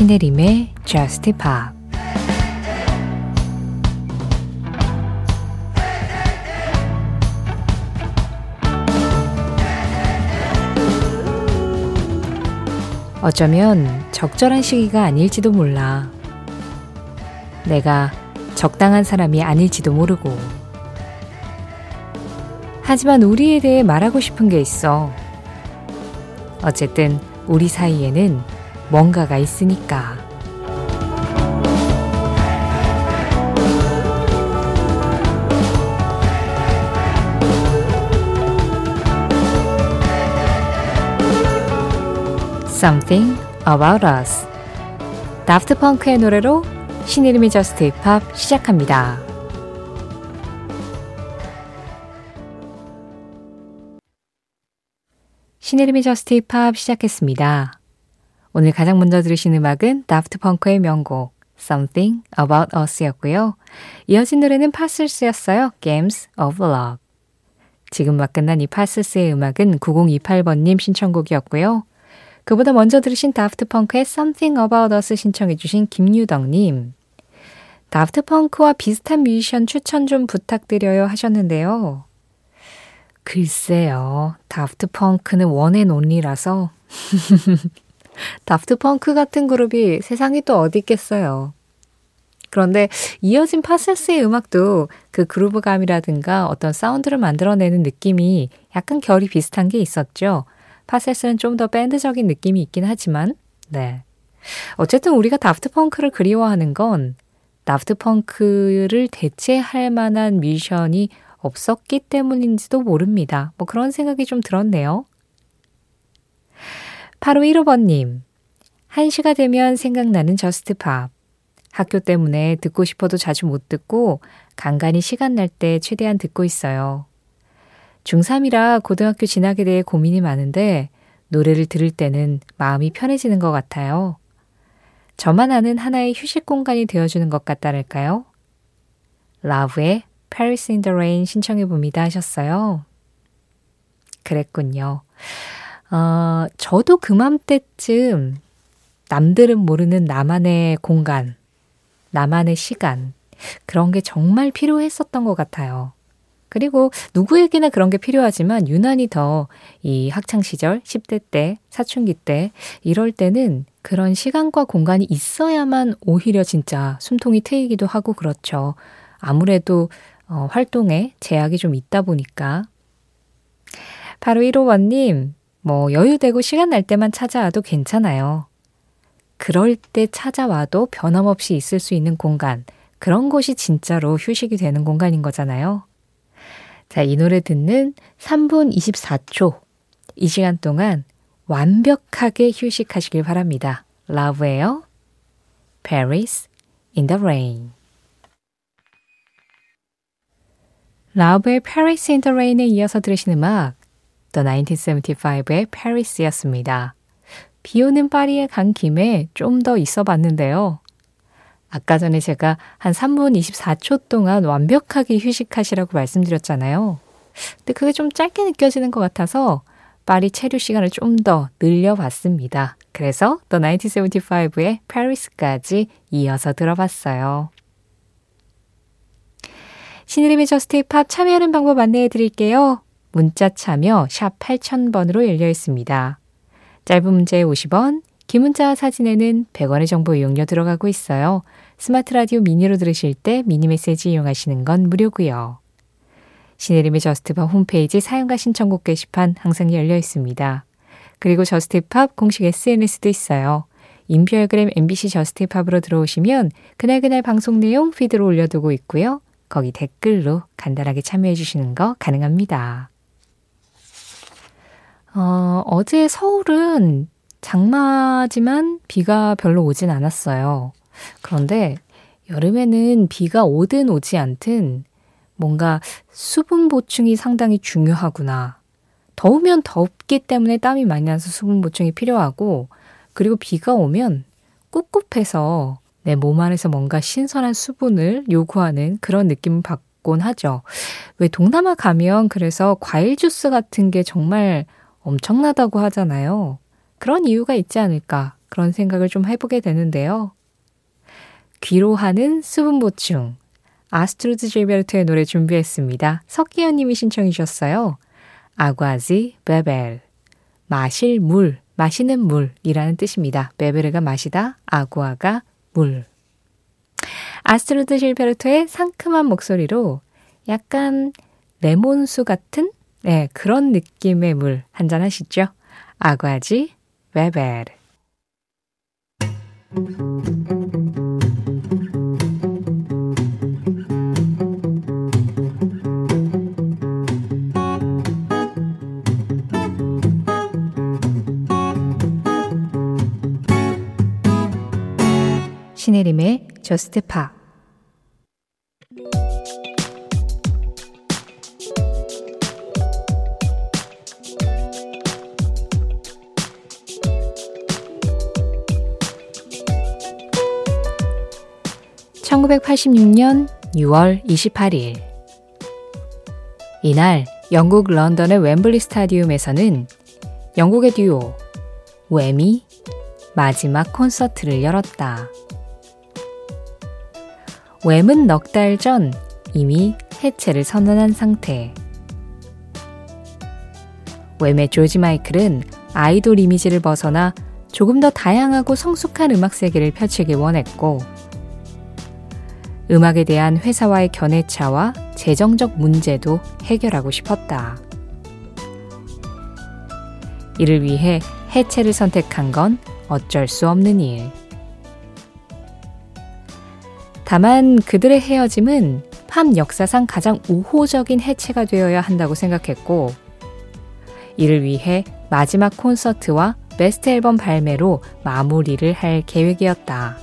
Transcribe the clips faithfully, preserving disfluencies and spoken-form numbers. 신혜림의 Just Pop. 어쩌면 적절한 시기가 아닐지도 몰라. 내가 적당한 사람이 아닐지도 모르고. 하지만 우리에 대해 말하고 싶은 게 있어. 어쨌든 우리 사이에는 뭔가가 있으니까. Something About Us. 다프트 펑크의 노래로 신혜림의 저스트 힙합 시작합니다. 신혜림의 저스트 힙합 시작했습니다. 오늘 가장 먼저 들으신 음악은 다프트 펑크의 명곡 Something About Us였고요. 이어진 노래는 파슬스였어요. Games of Love. 지금 막 끝난 이 파슬스의 음악은 구공이팔 번님 신청곡이었고요. 그보다 먼저 들으신 다프트 펑크의 Something About Us 신청해 주신 김유덕님. 다프트 펑크와 비슷한 뮤지션 추천 좀 부탁드려요 하셨는데요. 글쎄요. 다프트 펑크는 원앤온리라서 다프트 펑크 같은 그룹이 세상에 또 어디 있겠어요. 그런데 이어진 파셀스의 음악도 그 그루브감이라든가 어떤 사운드를 만들어내는 느낌이 약간 결이 비슷한 게 있었죠. 파셀스는 좀 더 밴드적인 느낌이 있긴 하지만 네. 어쨌든 우리가 다프트 펑크를 그리워하는 건 다프트 펑크를 대체할 만한 뮤지션이 없었기 때문인지도 모릅니다. 뭐 그런 생각이 좀 들었네요. 팔오일오 번님, 한 시가 되면 생각나는 저스트팝. 학교 때문에 듣고 싶어도 자주 못 듣고 간간히 시간 날 때 최대한 듣고 있어요. 중삼이라 고등학교 진학에 대해 고민이 많은데 노래를 들을 때는 마음이 편해지는 것 같아요. 저만 아는 하나의 휴식 공간이 되어주는 것 같다랄까요? 러브의 Paris in the Rain 신청해봅니다 하셨어요. 그랬군요. 어, 저도 그맘때쯤 남들은 모르는 나만의 공간, 나만의 시간, 그런 게 정말 필요했었던 것 같아요. 그리고 누구에게나 그런 게 필요하지만 유난히 더 이 학창시절, 십 대 때, 사춘기 때 이럴 때는 그런 시간과 공간이 있어야만 오히려 진짜 숨통이 트이기도 하고 그렇죠. 아무래도 어, 활동에 제약이 좀 있다 보니까. 바로 일오원님. 뭐 여유되고 시간 날 때만 찾아와도 괜찮아요. 그럴 때 찾아와도 변함없이 있을 수 있는 공간, 그런 곳이 진짜로 휴식이 되는 공간인 거잖아요. 자, 이 노래 듣는 삼 분 이십사 초, 이 시간 동안 완벽하게 휴식하시길 바랍니다. 러브예요. Paris in the Rain. 러브의 Paris in the Rain에 이어서 들으신 음악 The 천구백칠십오의 Paris였습니다. 비오는 파리에 간 김에 좀 더 있어봤는데요. 아까 전에 제가 한 삼 분 이십사 초 동안 완벽하게 휴식하시라고 말씀드렸잖아요. 근데 그게 좀 짧게 느껴지는 것 같아서 파리 체류 시간을 좀 더 늘려봤습니다. 그래서 The 천구백칠십오의 Paris까지 이어서 들어봤어요. 신혜림의 저스트 힙합 참여하는 방법 안내해드릴게요. 문자 참여 샵 팔천 번으로 열려 있습니다. 짧은 문자에 오십 원, 긴 문자와 사진에는 백 원의 정보 이용료 들어가고 있어요. 스마트 라디오 미니로 들으실 때 미니 메시지 이용하시는 건 무료고요. 신혜림의 저스트팝 홈페이지 사용과 신청곡 게시판 항상 열려 있습니다. 그리고 저스트팝 공식 에스엔에스도 있어요. 인별그램 엠비씨 저스트팝으로 들어오시면 그날그날 방송 내용 피드로 올려두고 있고요. 거기 댓글로 간단하게 참여해 주시는 거 가능합니다. 어, 어제 서울은 장마지만 비가 별로 오진 않았어요. 그런데 여름에는 비가 오든 오지 않든 뭔가 수분 보충이 상당히 중요하구나. 더우면 덥기 때문에 땀이 많이 나서 수분 보충이 필요하고 그리고 비가 오면 꿉꿉해서 내 몸 안에서 뭔가 신선한 수분을 요구하는 그런 느낌을 받곤 하죠. 왜 동남아 가면 그래서 과일 주스 같은 게 정말 엄청나다고 하잖아요. 그런 이유가 있지 않을까 그런 생각을 좀 해보게 되는데요. 귀로 하는 수분 보충, 아스트루드 질베르트의 노래 준비했습니다. 석기현 님이 신청해 주셨어요. 아과지 베벨, 마실 물, 마시는 물이라는 뜻입니다. 베베르가 마시다, 아구아가 물. 아스트루드 질베르트의 상큼한 목소리로 약간 레몬수 같은 네, 그런 느낌의 물 한잔 하시죠. 아과지 베벨. 신혜림의 저스트 팝. 천구백팔십육 년 유월 이십팔일, 이날 영국 런던의 웸블리 스타디움에서는 영국의 듀오 웸이 마지막 콘서트를 열었다. 웸은 넉 달 전 이미 해체를 선언한 상태. 웸의 조지 마이클은 아이돌 이미지를 벗어나 조금 더 다양하고 성숙한 음악 세계를 펼치길 원했고, 음악에 대한 회사와의 견해차와 재정적 문제도 해결하고 싶었다. 이를 위해 해체를 선택한 건 어쩔 수 없는 일. 다만 그들의 헤어짐은 팝 역사상 가장 우호적인 해체가 되어야 한다고 생각했고, 이를 위해 마지막 콘서트와 베스트 앨범 발매로 마무리를 할 계획이었다.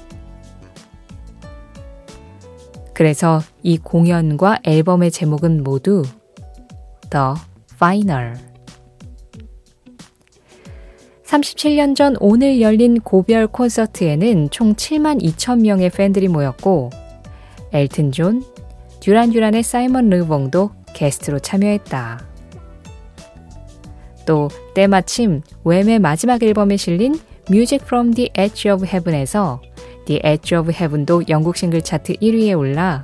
그래서 이 공연과 앨범의 제목은 모두 The Final. 삼십칠 년 전 오늘 열린 고별 콘서트에는 총 칠만 이천 명의 팬들이 모였고, 엘튼 존, 듀란 듀란의 사이먼 르봉도 게스트로 참여했다. 또 때마침 웸의 마지막 앨범에 실린 Music from the Edge of Heaven에서 The Edge of Heaven도 영국 싱글 차트 일 위에 올라,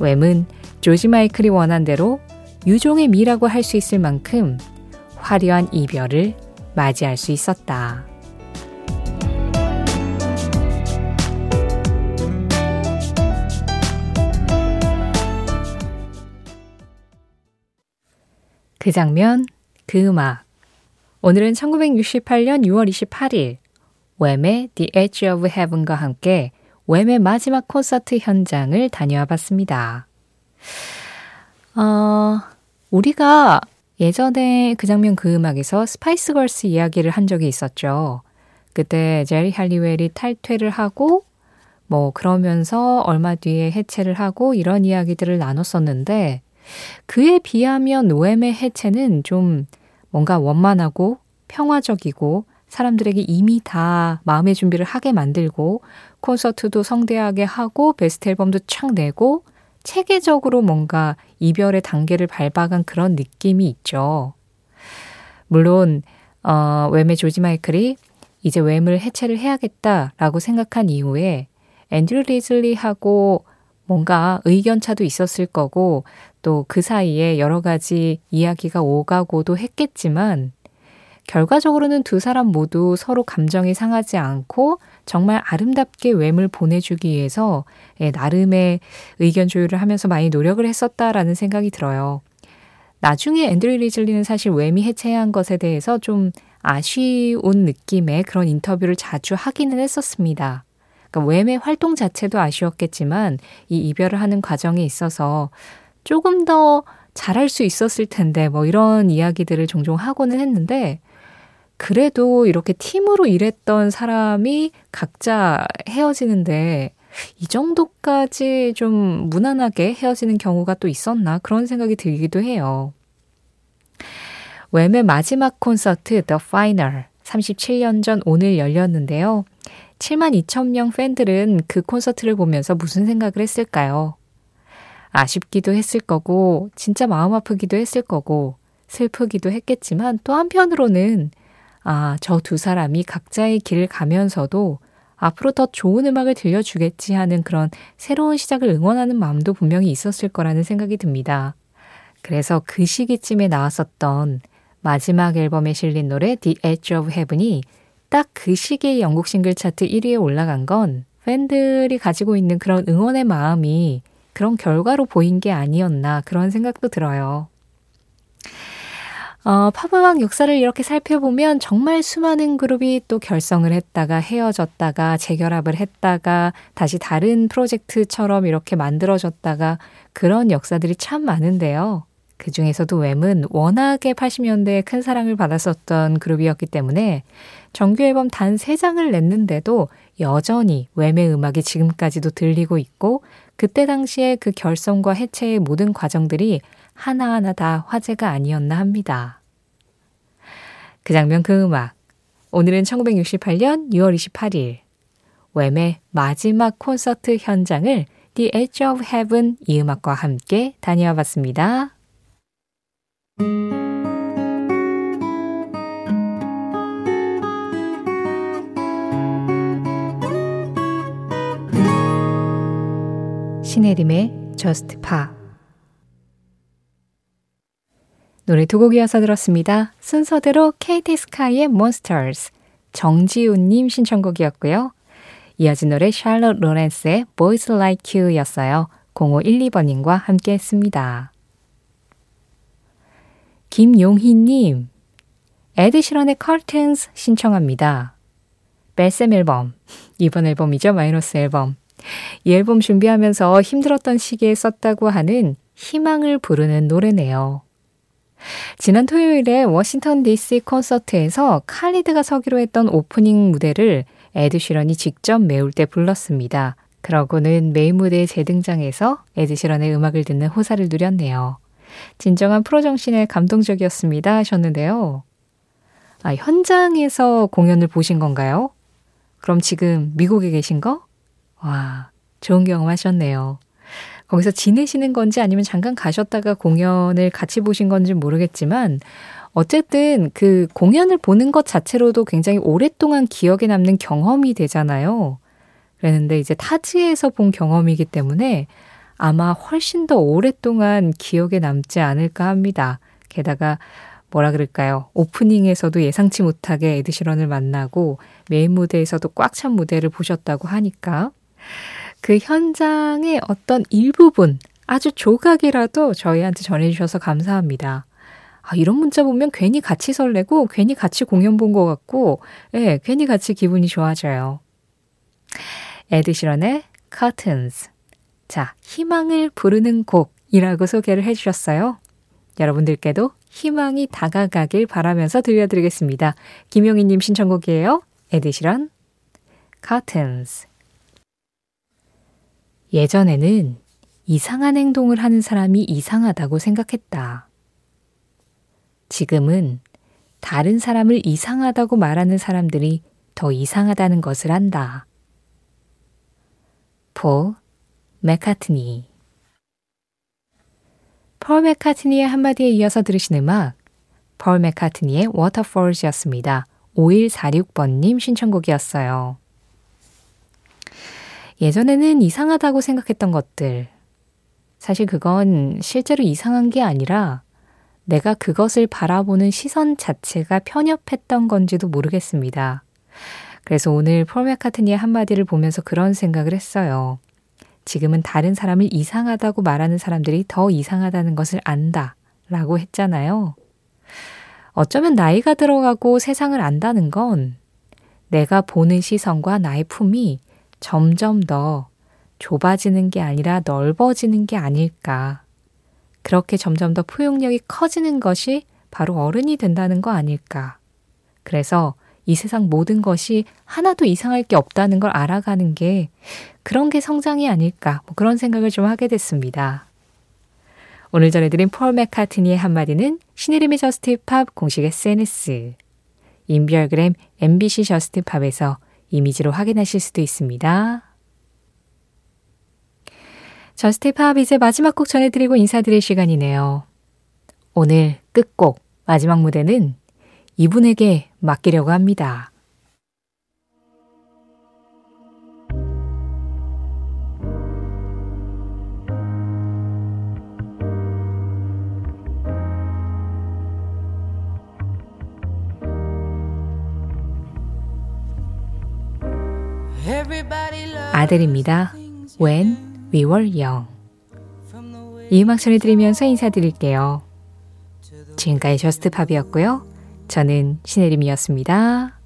웸은 조지 마이클이 원한 대로 유종의 미라고 할 수 있을 만큼 화려한 이별을 맞이할 수 있었다. 그 장면, 그 음악. 오늘은 천구백육십팔 년 유월 이십팔일 웸의 The Edge of Heaven과 함께 웸의 마지막 콘서트 현장을 다녀와 봤습니다. 어, 우리가 예전에 그 장면 그 음악에서 스파이스 걸스 이야기를 한 적이 있었죠. 그때 제리 할리웰이 탈퇴를 하고 뭐 그러면서 얼마 뒤에 해체를 하고 이런 이야기들을 나눴었는데, 그에 비하면 웸의 해체는 좀 뭔가 원만하고 평화적이고 사람들에게 이미 다 마음의 준비를 하게 만들고 콘서트도 성대하게 하고 베스트 앨범도 착 내고 체계적으로 뭔가 이별의 단계를 밟아간 그런 느낌이 있죠. 물론 어, 웸의 조지 마이클이 이제 웸을 해체를 해야겠다라고 생각한 이후에 앤드류 리즐리하고 뭔가 의견차도 있었을 거고, 또 그 사이에 여러 가지 이야기가 오가고도 했겠지만, 결과적으로는 두 사람 모두 서로 감정이 상하지 않고 정말 아름답게 웸을 보내주기 위해서 나름의 의견 조율을 하면서 많이 노력을 했었다라는 생각이 들어요. 나중에 앤드류 리즐리는 사실 웸이 해체한 것에 대해서 좀 아쉬운 느낌의 그런 인터뷰를 자주 하기는 했었습니다. 그러니까 웸의 활동 자체도 아쉬웠겠지만 이 이별을 하는 과정에 있어서 조금 더 잘할 수 있었을 텐데 뭐 이런 이야기들을 종종 하고는 했는데, 그래도 이렇게 팀으로 일했던 사람이 각자 헤어지는데 이 정도까지 좀 무난하게 헤어지는 경우가 또 있었나 그런 생각이 들기도 해요. 웸의 마지막 콘서트 The Final, 삼십칠 년 전 오늘 열렸는데요. 칠만 이천 명 팬들은 그 콘서트를 보면서 무슨 생각을 했을까요? 아쉽기도 했을 거고 진짜 마음 아프기도 했을 거고 슬프기도 했겠지만, 또 한편으로는 아, 저 두 사람이 각자의 길을 가면서도 앞으로 더 좋은 음악을 들려주겠지 하는 그런 새로운 시작을 응원하는 마음도 분명히 있었을 거라는 생각이 듭니다. 그래서 그 시기쯤에 나왔었던 마지막 앨범에 실린 노래 The Edge of Heaven이 딱 그 시기에 영국 싱글 차트 일 위에 올라간 건 팬들이 가지고 있는 그런 응원의 마음이 그런 결과로 보인 게 아니었나 그런 생각도 들어요. 어, 팝음악 역사를 이렇게 살펴보면 정말 수많은 그룹이 또 결성을 했다가 헤어졌다가 재결합을 했다가 다시 다른 프로젝트처럼 이렇게 만들어졌다가 그런 역사들이 참 많은데요. 그 중에서도 웸은 워낙에 팔십 년대에 큰 사랑을 받았었던 그룹이었기 때문에 정규 앨범 단 세 장을 냈는데도 여전히 웸의 음악이 지금까지도 들리고 있고 그때 당시에 그 결성과 해체의 모든 과정들이 하나하나 다 화제가 아니었나 합니다. 그 장면 그 음악. 오늘은 천구백육십팔 년 유월 이십팔일 웸의 마지막 콘서트 현장을 The Edge of Heaven 이 음악과 함께 다녀와 봤습니다. 신혜림의 Just Pop 노래 두 곡 이어서 들었습니다. 순서대로 케이티 스카이의 Monsters, 정지훈님 신청곡이었고요. 이어진 노래 샬롯 로렌스의 Boys Like You였어요. 공오일이 번님과 함께했습니다. 김용희님, 에드시런의 Curtains 신청합니다. 벨샘 앨범, 이번 앨범이죠. 마이너스 앨범. 이 앨범 준비하면서 힘들었던 시기에 썼다고 하는 희망을 부르는 노래네요. 지난 토요일에 워싱턴 디씨 콘서트에서 칼리드가 서기로 했던 오프닝 무대를 에드시런이 직접 메울 때 불렀습니다. 그러고는 메인 무대에 재등장해서 에드시런의 음악을 듣는 호사를 누렸네요. 진정한 프로 정신에 감동적이었습니다 하셨는데요. 아, 현장에서 공연을 보신 건가요? 그럼 지금 미국에 계신 거? 와, 좋은 경험 하셨네요. 거기서 지내시는 건지 아니면 잠깐 가셨다가 공연을 같이 보신 건지 모르겠지만 어쨌든 그 공연을 보는 것 자체로도 굉장히 오랫동안 기억에 남는 경험이 되잖아요. 그랬는데 이제 타지에서 본 경험이기 때문에 아마 훨씬 더 오랫동안 기억에 남지 않을까 합니다. 게다가 뭐라 그럴까요? 오프닝에서도 예상치 못하게 에드시런을 만나고 메인 무대에서도 꽉 찬 무대를 보셨다고 하니까 그 현장의 어떤 일부분, 아주 조각이라도 저희한테 전해주셔서 감사합니다. 아, 이런 문자 보면 괜히 같이 설레고 괜히 같이 공연 본 것 같고 예, 괜히 같이 기분이 좋아져요. 에드시런의 Curtains. 자, 희망을 부르는 곡이라고 소개를 해주셨어요. 여러분들께도 희망이 다가가길 바라면서 들려드리겠습니다. 김용희님 신청곡이에요. 에드시런 Curtains. 예전에는 이상한 행동을 하는 사람이 이상하다고 생각했다. 지금은 다른 사람을 이상하다고 말하는 사람들이 더 이상하다는 것을 안다. 폴 맥카트니. 폴 맥카트니의 한마디에 이어서 들으신 음악, 폴 맥카트니의 Waterfalls였습니다. 오일사육 번님 신청곡이었어요. 예전에는 이상하다고 생각했던 것들. 사실 그건 실제로 이상한 게 아니라 내가 그것을 바라보는 시선 자체가 편협했던 건지도 모르겠습니다. 그래서 오늘 폴 맥카트니의 한마디를 보면서 그런 생각을 했어요. 지금은 다른 사람을 이상하다고 말하는 사람들이 더 이상하다는 것을 안다 라고 했잖아요. 어쩌면 나이가 들어가고 세상을 안다는 건 내가 보는 시선과 나의 품이 점점 더 좁아지는 게 아니라 넓어지는 게 아닐까. 그렇게 점점 더 포용력이 커지는 것이 바로 어른이 된다는 거 아닐까. 그래서 이 세상 모든 것이 하나도 이상할 게 없다는 걸 알아가는 게 그런 게 성장이 아닐까. 뭐 그런 생각을 좀 하게 됐습니다. 오늘 전해드린 폴 맥카트니의 한마디는 신혜림의 저스트팝 공식 에스엔에스, 인별그램 엠비씨 저스트팝에서 이미지로 확인하실 수도 있습니다. 저스트팝 이제 마지막 곡 전해드리고 인사드릴 시간이네요. 오늘 끝곡 마지막 무대는 이분에게 맡기려고 합니다. 아들입니다. When we were young. 이 음악 전해드리면서 인사드릴게요. 지금까지 저스트팝이었고요. 저는 신혜림이었습니다.